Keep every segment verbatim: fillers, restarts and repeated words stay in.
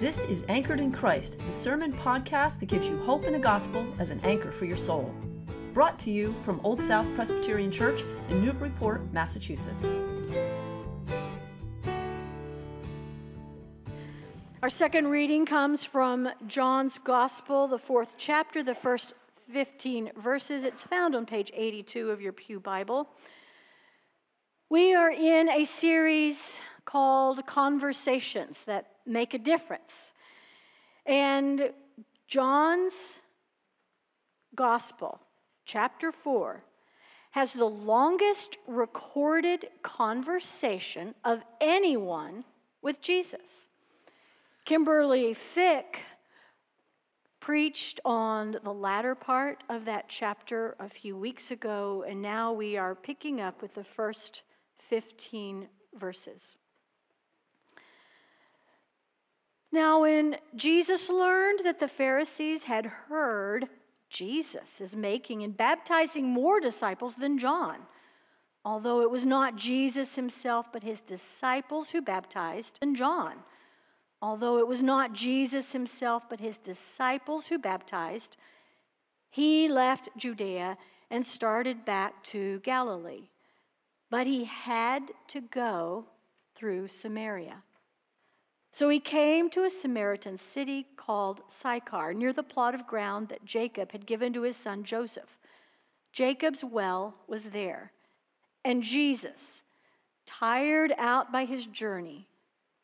This is Anchored in Christ, the sermon podcast that gives you hope in the gospel as an anchor for your soul. Brought to you from Old South Presbyterian Church in Newburyport, Massachusetts. Our second reading comes from John's Gospel, the fourth chapter, the first fifteen verses. It's found on page eighty-two of your Pew Bible. We are in a series called Conversations That Make a Difference. And John's Gospel, chapter four, has the longest recorded conversation of anyone with Jesus. Kimberly Fick preached on the latter part of that chapter a few weeks ago, and now we are picking up with the first fifteen verses. Now, when Jesus learned that the Pharisees had heard Jesus is making and baptizing more disciples than John, although it was not Jesus himself but his disciples who baptized and John, although it was not Jesus himself but his disciples who baptized, he left Judea and started back to Galilee. But he had to go through Samaria. So he came to a Samaritan city called Sychar, near the plot of ground that Jacob had given to his son Joseph. Jacob's well was there, and Jesus, tired out by his journey,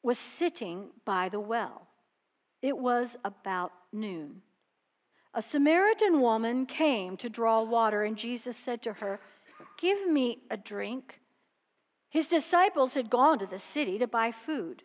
was sitting by the well. It was about noon. A Samaritan woman came to draw water, and Jesus said to her, "Give me a drink." His disciples had gone to the city to buy food.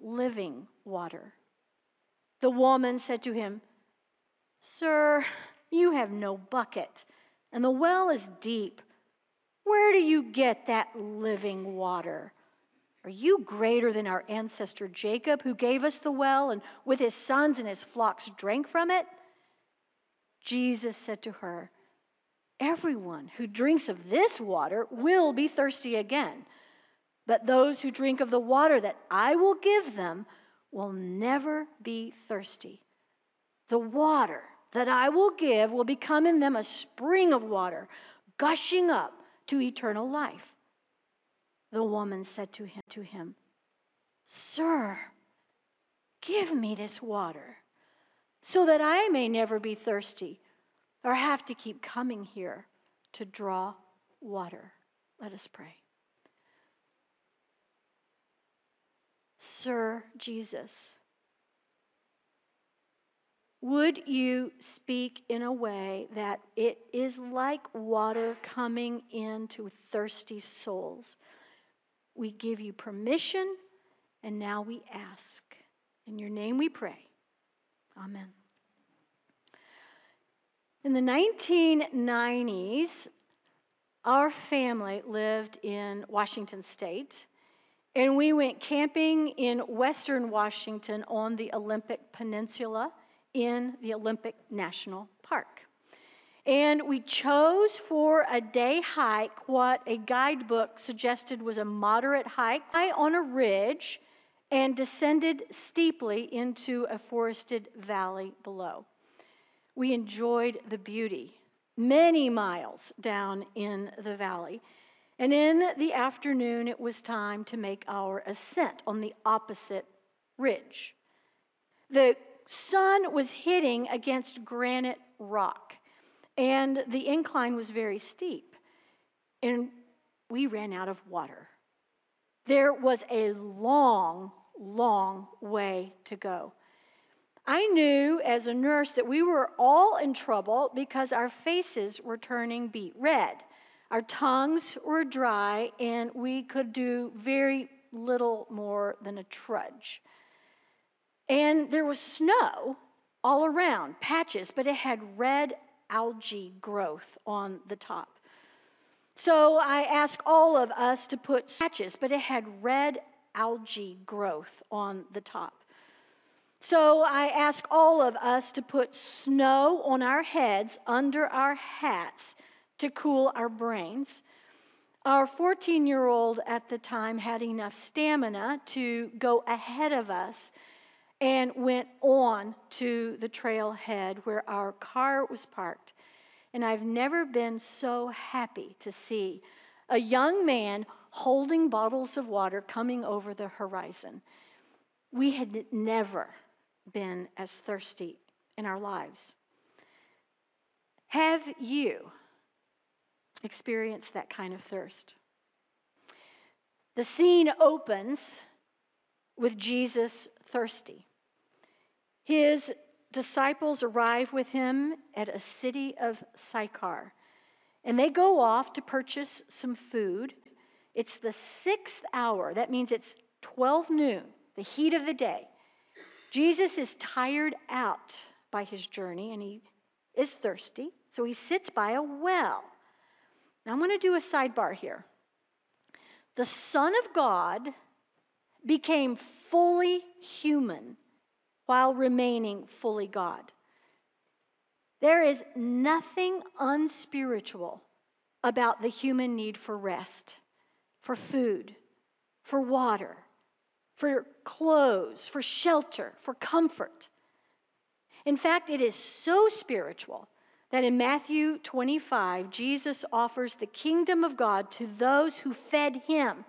living water." The woman said to him, "Sir, you have no bucket, and the well is deep. Where do you get that living water? Are you greater than our ancestor Jacob, who gave us the well and with his sons and his flocks drank from it?" Jesus said to her, "Everyone who drinks of this water will be thirsty again. But those who drink of the water that I will give them will never be thirsty. The water that I will give will become in them a spring of water, gushing up to eternal life." The woman said to him, to him, "Sir, give me this water so that I may never be thirsty or have to keep coming here to draw water." Let us pray. Sir Jesus, would you speak in a way that it is like water coming into thirsty souls? We give you permission, and now we ask. In your name we pray. Amen. In the nineteen nineties, our family lived in Washington State, and we went camping in western Washington on the Olympic Peninsula in the Olympic National Park. And we chose for a day hike what a guidebook suggested was a moderate hike on a ridge and descended steeply into a forested valley below. We enjoyed the beauty many miles down in the valley. And in the afternoon, it was time to make our ascent on the opposite ridge. The sun was hitting against granite rock, and the incline was very steep, and we ran out of water. There was a long, long way to go. I knew as a nurse that we were all in trouble because our faces were turning beet red. Our tongues were dry, and we could do very little more than a trudge. And there was snow all around, patches, but it had red algae growth on the top. So I asked all of us to put patches, but it had red algae growth on the top. So I ask all of us to put snow on our heads under our hats to cool our brains. Our fourteen-year-old at the time had enough stamina to go ahead of us and went on to the trailhead where our car was parked. And I've never been so happy to see a young man holding bottles of water coming over the horizon. We had never been as thirsty in our lives. Have you experienced that kind of thirst? The scene opens with Jesus thirsty. His disciples arrive with him at a city of Sychar, and they go off to purchase some food. It's the sixth hour. That means it's twelve noon, the heat of the day. Jesus is tired out by his journey, and he is thirsty, so he sits by a well. Now, I'm going to do a sidebar here. The Son of God became fully human while remaining fully God. There is nothing unspiritual about the human need for rest, for food, for water, for clothes, for shelter, for comfort. In fact, it is so spiritual that in Matthew twenty-five, Jesus offers the kingdom of God to those who fed him,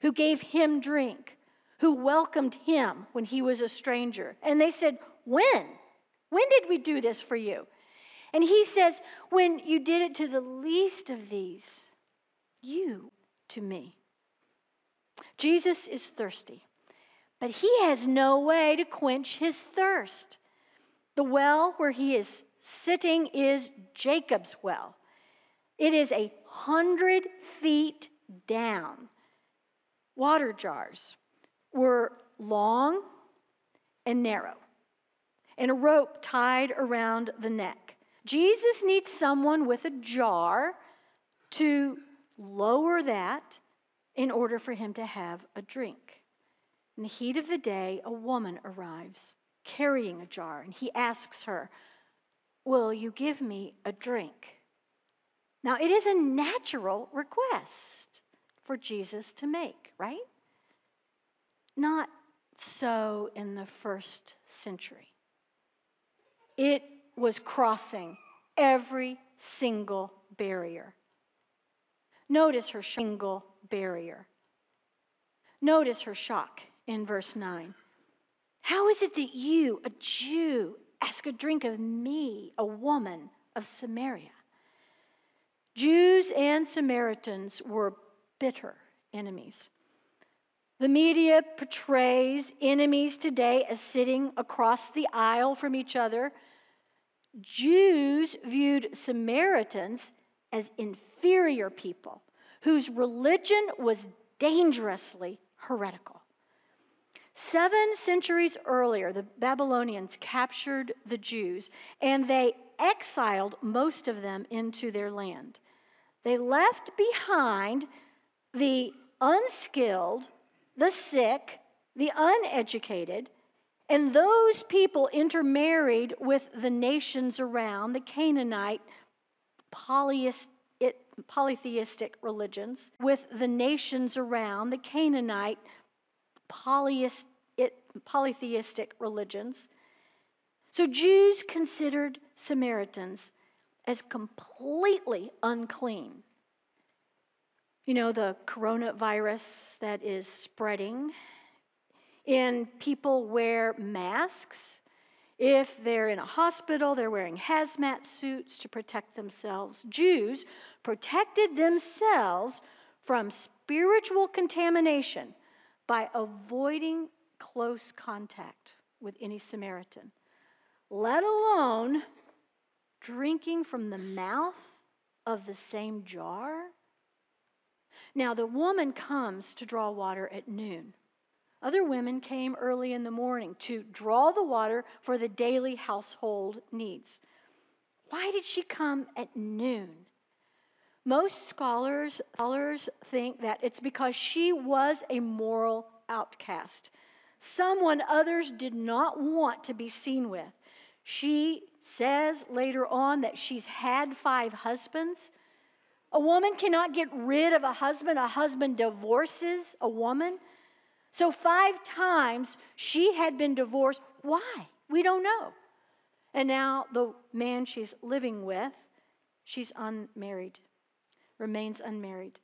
who gave him drink, who welcomed him when he was a stranger. And they said, when? When did we do this for you? And he says, when you did it to the least of these, you to me. Jesus is thirsty, but he has no way to quench his thirst. The well where he is sitting is Jacob's well. It is a hundred feet down. Water jars were long and narrow, and a rope tied around the neck. Jesus needs someone with a jar to lower that in order for him to have a drink. In the heat of the day, a woman arrives carrying a jar, and he asks her, will you give me a drink? Now, it is a natural request for Jesus to make, right? Not so in the first century. It was crossing every single barrier. Notice her single barrier. Notice her shock in verse nine. How is it that you, a Jew, ask a drink of me, a woman of Samaria? Jews and Samaritans were bitter enemies. The media portrays enemies today as sitting across the aisle from each other. Jews viewed Samaritans as inferior people whose religion was dangerously heretical. Seven centuries earlier, the Babylonians captured the Jews, and they exiled most of them into their land. They left behind the unskilled, the sick, the uneducated, and those people intermarried with the nations around, the Canaanite polytheistic religions, with the nations around, the Canaanite polytheistic religions. So Jews considered Samaritans as completely unclean. You know, the coronavirus that is spreading, and people wear masks. If they're in a hospital, they're wearing hazmat suits to protect themselves. Jews protected themselves from spiritual contamination by avoiding close contact with any Samaritan, let alone drinking from the mouth of the same jar. Now, the woman comes to draw water at noon, Other women came early in the morning to draw the water for the daily household needs. Why did she come at noon? Most scholars, scholars think that it's because she was a moral outcast, someone others did not want to be seen with. She says later on that she's had five husbands. A woman cannot get rid of a husband. A husband divorces a woman. So five times she had been divorced. Why? We don't know. And now the man she's living with, she's unmarried, remains unmarried.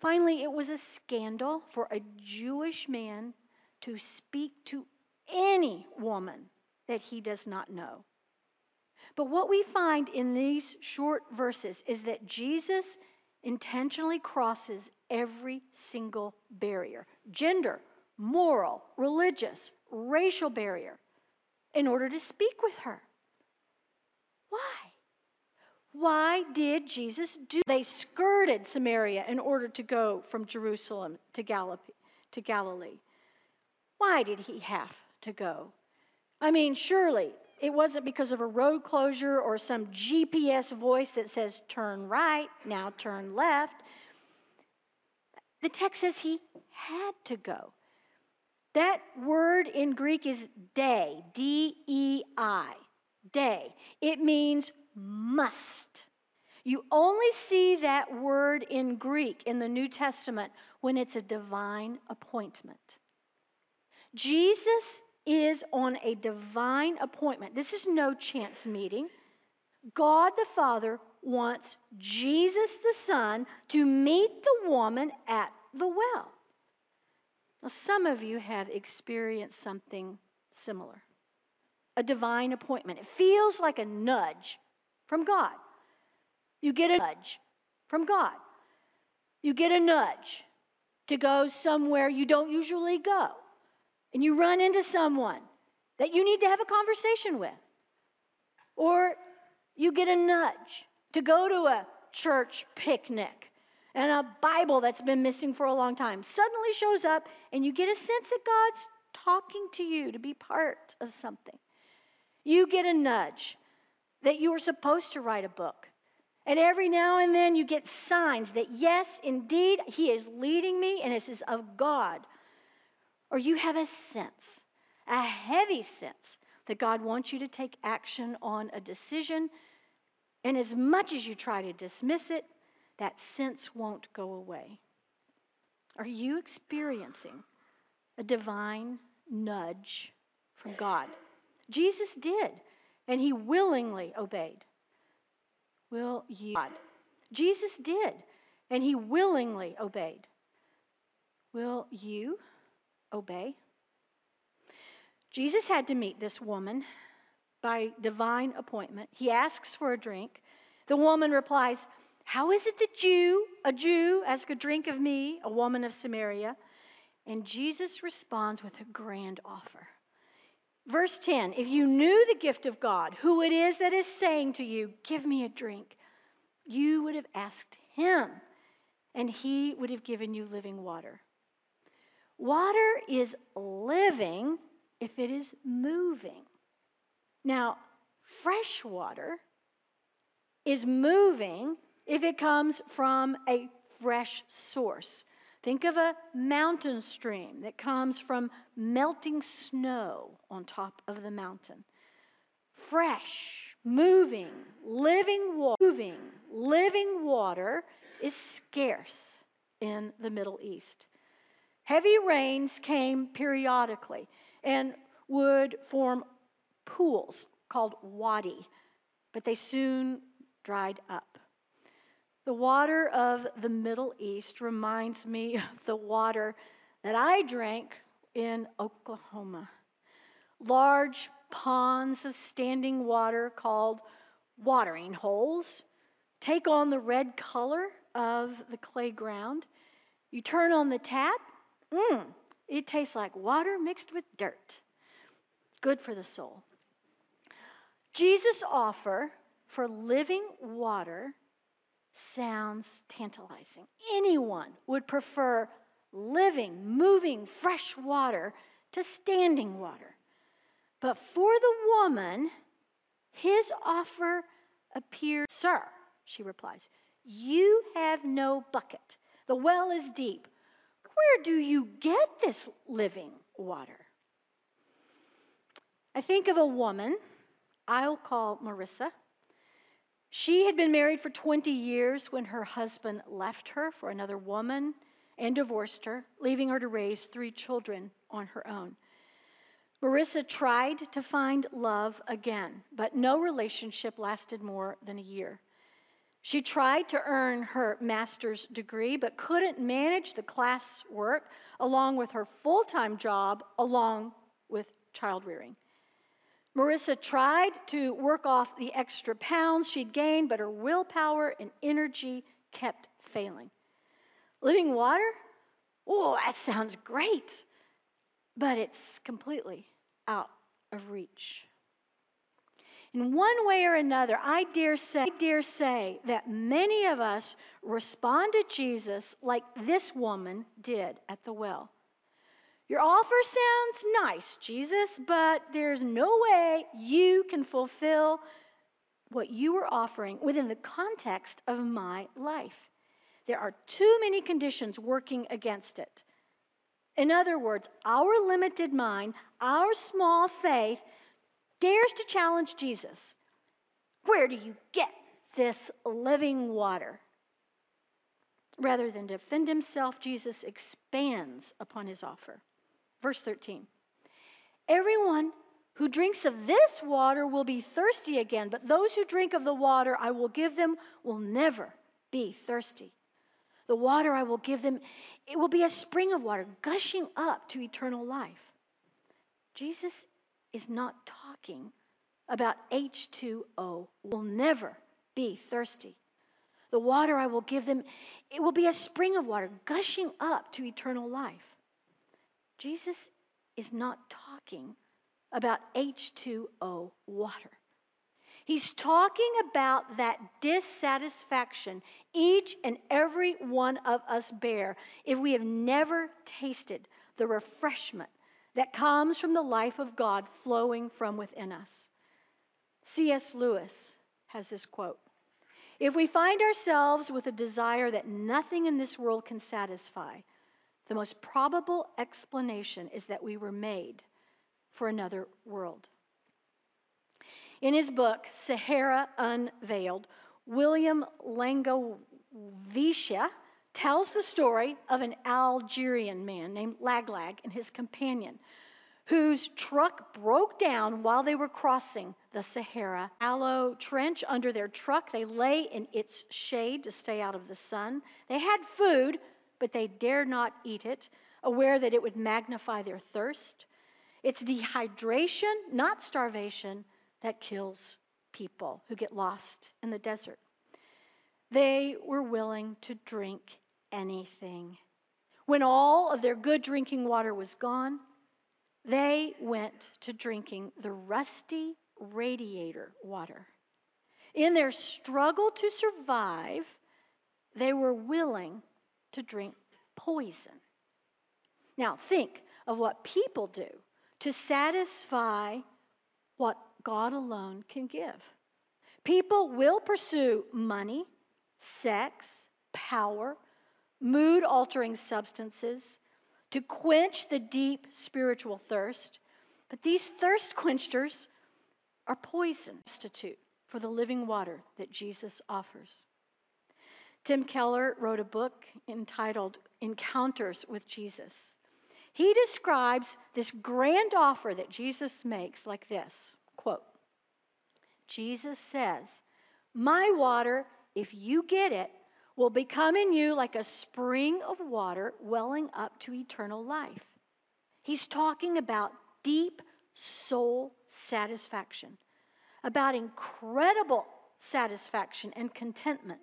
Finally, it was a scandal for a Jewish man to speak to any woman that he does not know. But what we find in these short verses is that Jesus intentionally crosses every single barrier, gender, moral, religious, racial barrier, in order to speak with her. Why? Why did Jesus do that? They skirted Samaria in order to go from Jerusalem to Galilee. Why did he have to go? I mean, surely it wasn't because of a road closure or some G P S voice that says, turn right, now turn left. The text says he had to go. That word in Greek is dei, D E I, dei. It means must. You only see that word in Greek in the New Testament when it's a divine appointment. Jesus is on a divine appointment. This is no chance meeting. God the Father wants Jesus the Son to meet the woman at the well. Now, some of you have experienced something similar, a divine appointment. It feels like a nudge from God. You get a nudge from God. You get a nudge to go somewhere you don't usually go. And you run into someone that you need to have a conversation with. Or you get a nudge to go to a church picnic and a Bible that's been missing for a long time suddenly shows up, and you get a sense that God's talking to you to be part of something. You get a nudge that you were supposed to write a book. And every now and then you get signs that, yes, indeed, he is leading me, and this is of God. Or you have a sense, a heavy sense, that God wants you to take action on a decision, and as much as you try to dismiss it, that sense won't go away. Are you experiencing a divine nudge from God? Jesus did, and he willingly obeyed. Will you? God. Jesus did, and he willingly obeyed. Will you obey? Jesus had to meet this woman by divine appointment. He asks for a drink. The woman replies, "How is it that you, a Jew, ask a drink of me, a woman of Samaria?" And Jesus responds with a grand offer. Verse ten, "If you knew the gift of God, who it is that is saying to you, 'Give me a drink,' you would have asked him, and he would have given you living water." Water is living if it is moving. Now, fresh water is moving if it comes from a fresh source. Think of a mountain stream that comes from melting snow on top of the mountain. Fresh, moving, living water, moving, living water is scarce in the Middle East. Heavy rains came periodically and would form pools called wadi, but they soon dried up. The water of the Middle East reminds me of the water that I drank in Oklahoma. Large ponds of standing water called watering holes take on the red color of the clay ground. You turn on the tap. Mm, it tastes like water mixed with dirt. Good for the soul. Jesus' offer for living water sounds tantalizing. Anyone would prefer living, moving fresh water to standing water. But for the woman, his offer appeared, "Sir," she replies, "you have no bucket. The well is deep. Where do you get this living water?" I think of a woman I'll call Marissa. She had been married for twenty years when her husband left her for another woman and divorced her, leaving her to raise three children on her own. Marissa tried to find love again, but no relationship lasted more than a year. She tried to earn her master's degree, but couldn't manage the classwork along with her full-time job, along with child-rearing. Marissa tried to work off the extra pounds she'd gained, but her willpower and energy kept failing. Living water? Oh, that sounds great, but it's completely out of reach. In one way or another, I dare say, I dare say that many of us respond to Jesus like this woman did at the well. "Your offer sounds nice, Jesus, but there's no way you can fulfill what you were offering within the context of my life. There are too many conditions working against it." In other words, our limited mind, our small faith, dares to challenge Jesus. "Where do you get this living water?" Rather than defend himself, Jesus expands upon his offer. Verse thirteen, "Everyone who drinks of this water will be thirsty again, but those who drink of the water I will give them will never be thirsty. The water I will give them, it will be a spring of water gushing up to eternal life." Jesus is not talking about H two O. "Will never be thirsty. The water I will give them, it will be a spring of water gushing up to eternal life." Jesus is not talking about H two O water. He's talking about that dissatisfaction each and every one of us bear if we have never tasted the refreshment that comes from the life of God flowing from within us. C S Lewis has this quote, "If we find ourselves with a desire that nothing in this world can satisfy, the most probable explanation is that we were made for another world." In his book, Sahara Unveiled, William Langovicia tells the story of an Algerian man named Laglag and his companion, whose truck broke down while they were crossing the Sahara. Aloe trench under their truck, they lay in its shade to stay out of the sun. They had food, but they dared not eat it, aware that it would magnify their thirst. It's dehydration, not starvation, that kills people who get lost in the desert. They were willing to drink anything. When all of their good drinking water was gone, they went to drinking the rusty radiator water. In their struggle to survive, they were willing to drink poison. Now, think of what people do to satisfy what God alone can give. People will pursue money, sex, power, mood-altering substances to quench the deep spiritual thirst. But these thirst quenchers are poison substitute for the living water that Jesus offers. Tim Keller wrote a book entitled Encounters with Jesus. He describes this grand offer that Jesus makes like this, quote, Jesus says, "My water, if you get it, will become in you like a spring of water welling up to eternal life." He's talking about deep soul satisfaction, about incredible satisfaction and contentment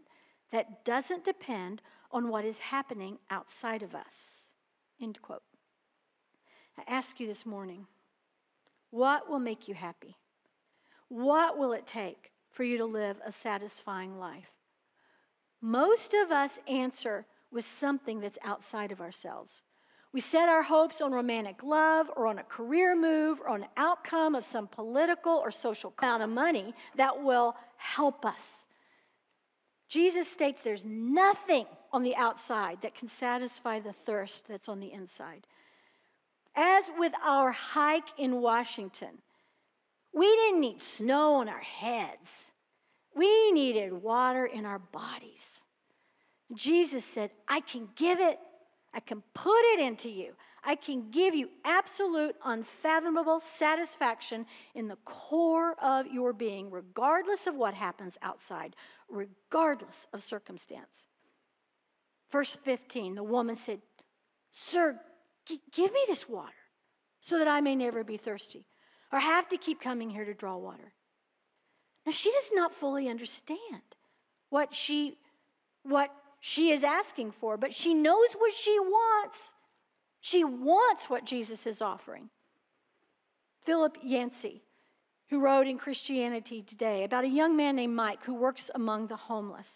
that doesn't depend on what is happening outside of us, end quote. I ask you this morning, what will make you happy? What will it take for you to live a satisfying life? Most of us answer with something that's outside of ourselves. We set our hopes on romantic love or on a career move or on an outcome of some political or social amount of money that will help us. Jesus states there's nothing on the outside that can satisfy the thirst that's on the inside. As with our hike in Washington, we didn't need snow on our heads. We needed water in our bodies. Jesus said, I can give it. I can put it into you. I can give you absolute, unfathomable satisfaction in the core of your being, regardless of what happens outside, regardless of circumstance. Verse fifteen, the woman said, Sir, g- give me this water so that I may never be thirsty or have to keep coming here to draw water. Now, she does not fully understand what she, what she is asking for, but she knows what she wants. She wants what Jesus is offering. Philip Yancey, who wrote in Christianity Today about a young man named Mike who works among the homeless.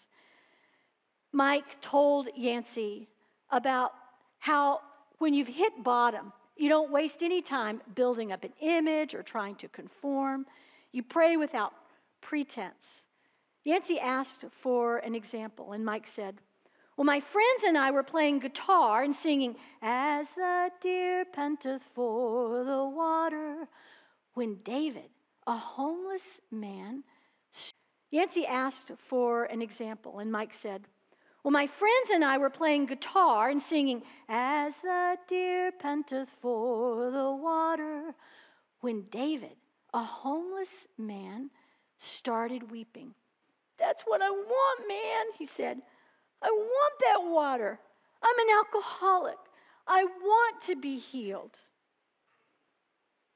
Mike told Yancey about how when you've hit bottom, you don't waste any time building up an image or trying to conform. You pray without pretense. Yancey asked for an example, and Mike said, Well, my friends and I were playing guitar and singing, As the deer panteth for the water, when David, a homeless man, Yancey asked for an example, and Mike said, Well, my friends and I were playing guitar and singing, As the deer panteth for the water, when David, a homeless man, started weeping. That's what I want, man, he said. I want that water. I'm an alcoholic. I want to be healed.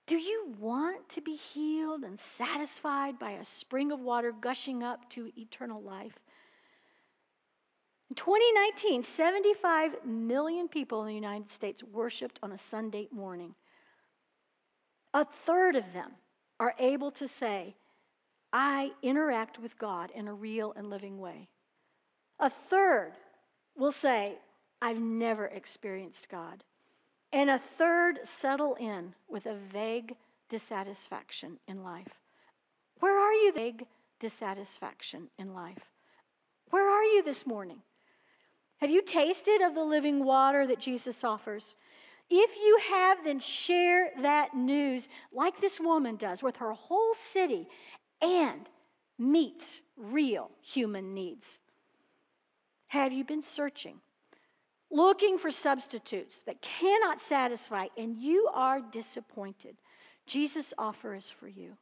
Do you want to be healed and satisfied by a spring of water gushing up to eternal life? In twenty nineteen, seventy-five million people in the United States worshiped on a Sunday morning. A third of them are able to say, I interact with God in a real and living way. A third will say, I've never experienced God. And a third settle in with a vague dissatisfaction in life. Where are you? Vague dissatisfaction in life. Where are you this morning? Have you tasted of the living water that Jesus offers? If you have, then share that news like this woman does with her whole city and meets real human needs. Have you been searching, looking for substitutes that cannot satisfy, and you are disappointed? Jesus' offer is for you.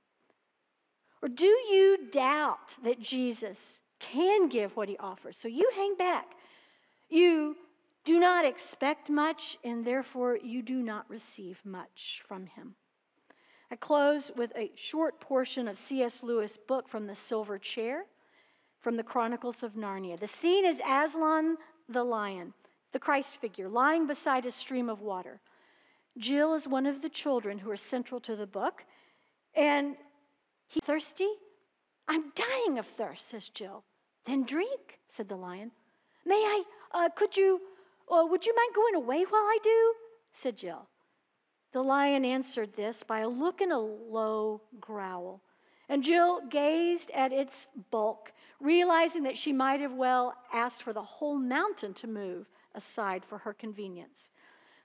Or do you doubt that Jesus can give what he offers? So you hang back. You do not expect much, and therefore you do not receive much from him. I close with a short portion of C S. Lewis' book From the Silver Chair, from the Chronicles of Narnia. The scene is Aslan the lion, the Christ figure, lying beside a stream of water. Jill is one of the children who are central to the book, and he's thirsty. I'm dying of thirst, says Jill. Then drink, said the lion. May I, uh, could you, uh, would you mind going away while I do, said Jill. The lion answered this by a look and a low growl. And Jill gazed at its bulk, realizing that she might have well asked for the whole mountain to move aside for her convenience.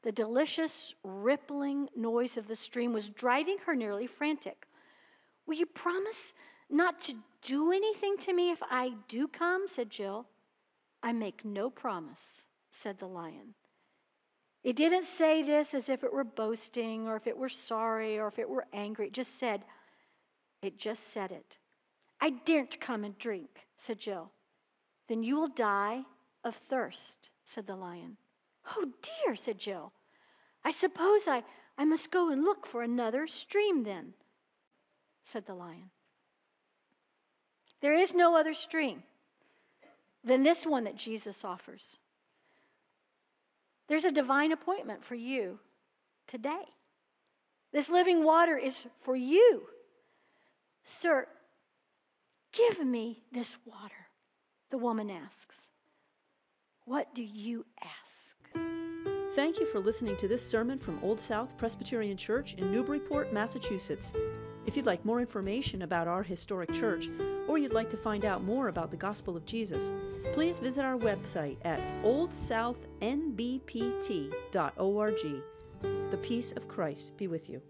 The delicious, rippling noise of the stream was driving her nearly frantic. Will you promise not to do anything to me if I do come? Said Jill. I make no promise, said the lion. It didn't say this as if it were boasting or if it were sorry or if it were angry. It just said, It just said it. I daren't come and drink, said Jill. Then you will die of thirst, said the lion. Oh dear, said Jill. I suppose I, I must go and look for another stream then, said the lion. There is no other stream than this one that Jesus offers. There's a divine appointment for you today. This living water is for you. Sir, give me this water, the woman asks. What do you ask? Thank you for listening to this sermon from Old South Presbyterian Church in Newburyport, Massachusetts. If you'd like more information about our historic church, or you'd like to find out more about the gospel of Jesus, please visit our website at old south n b p t dot org. The peace of Christ be with you.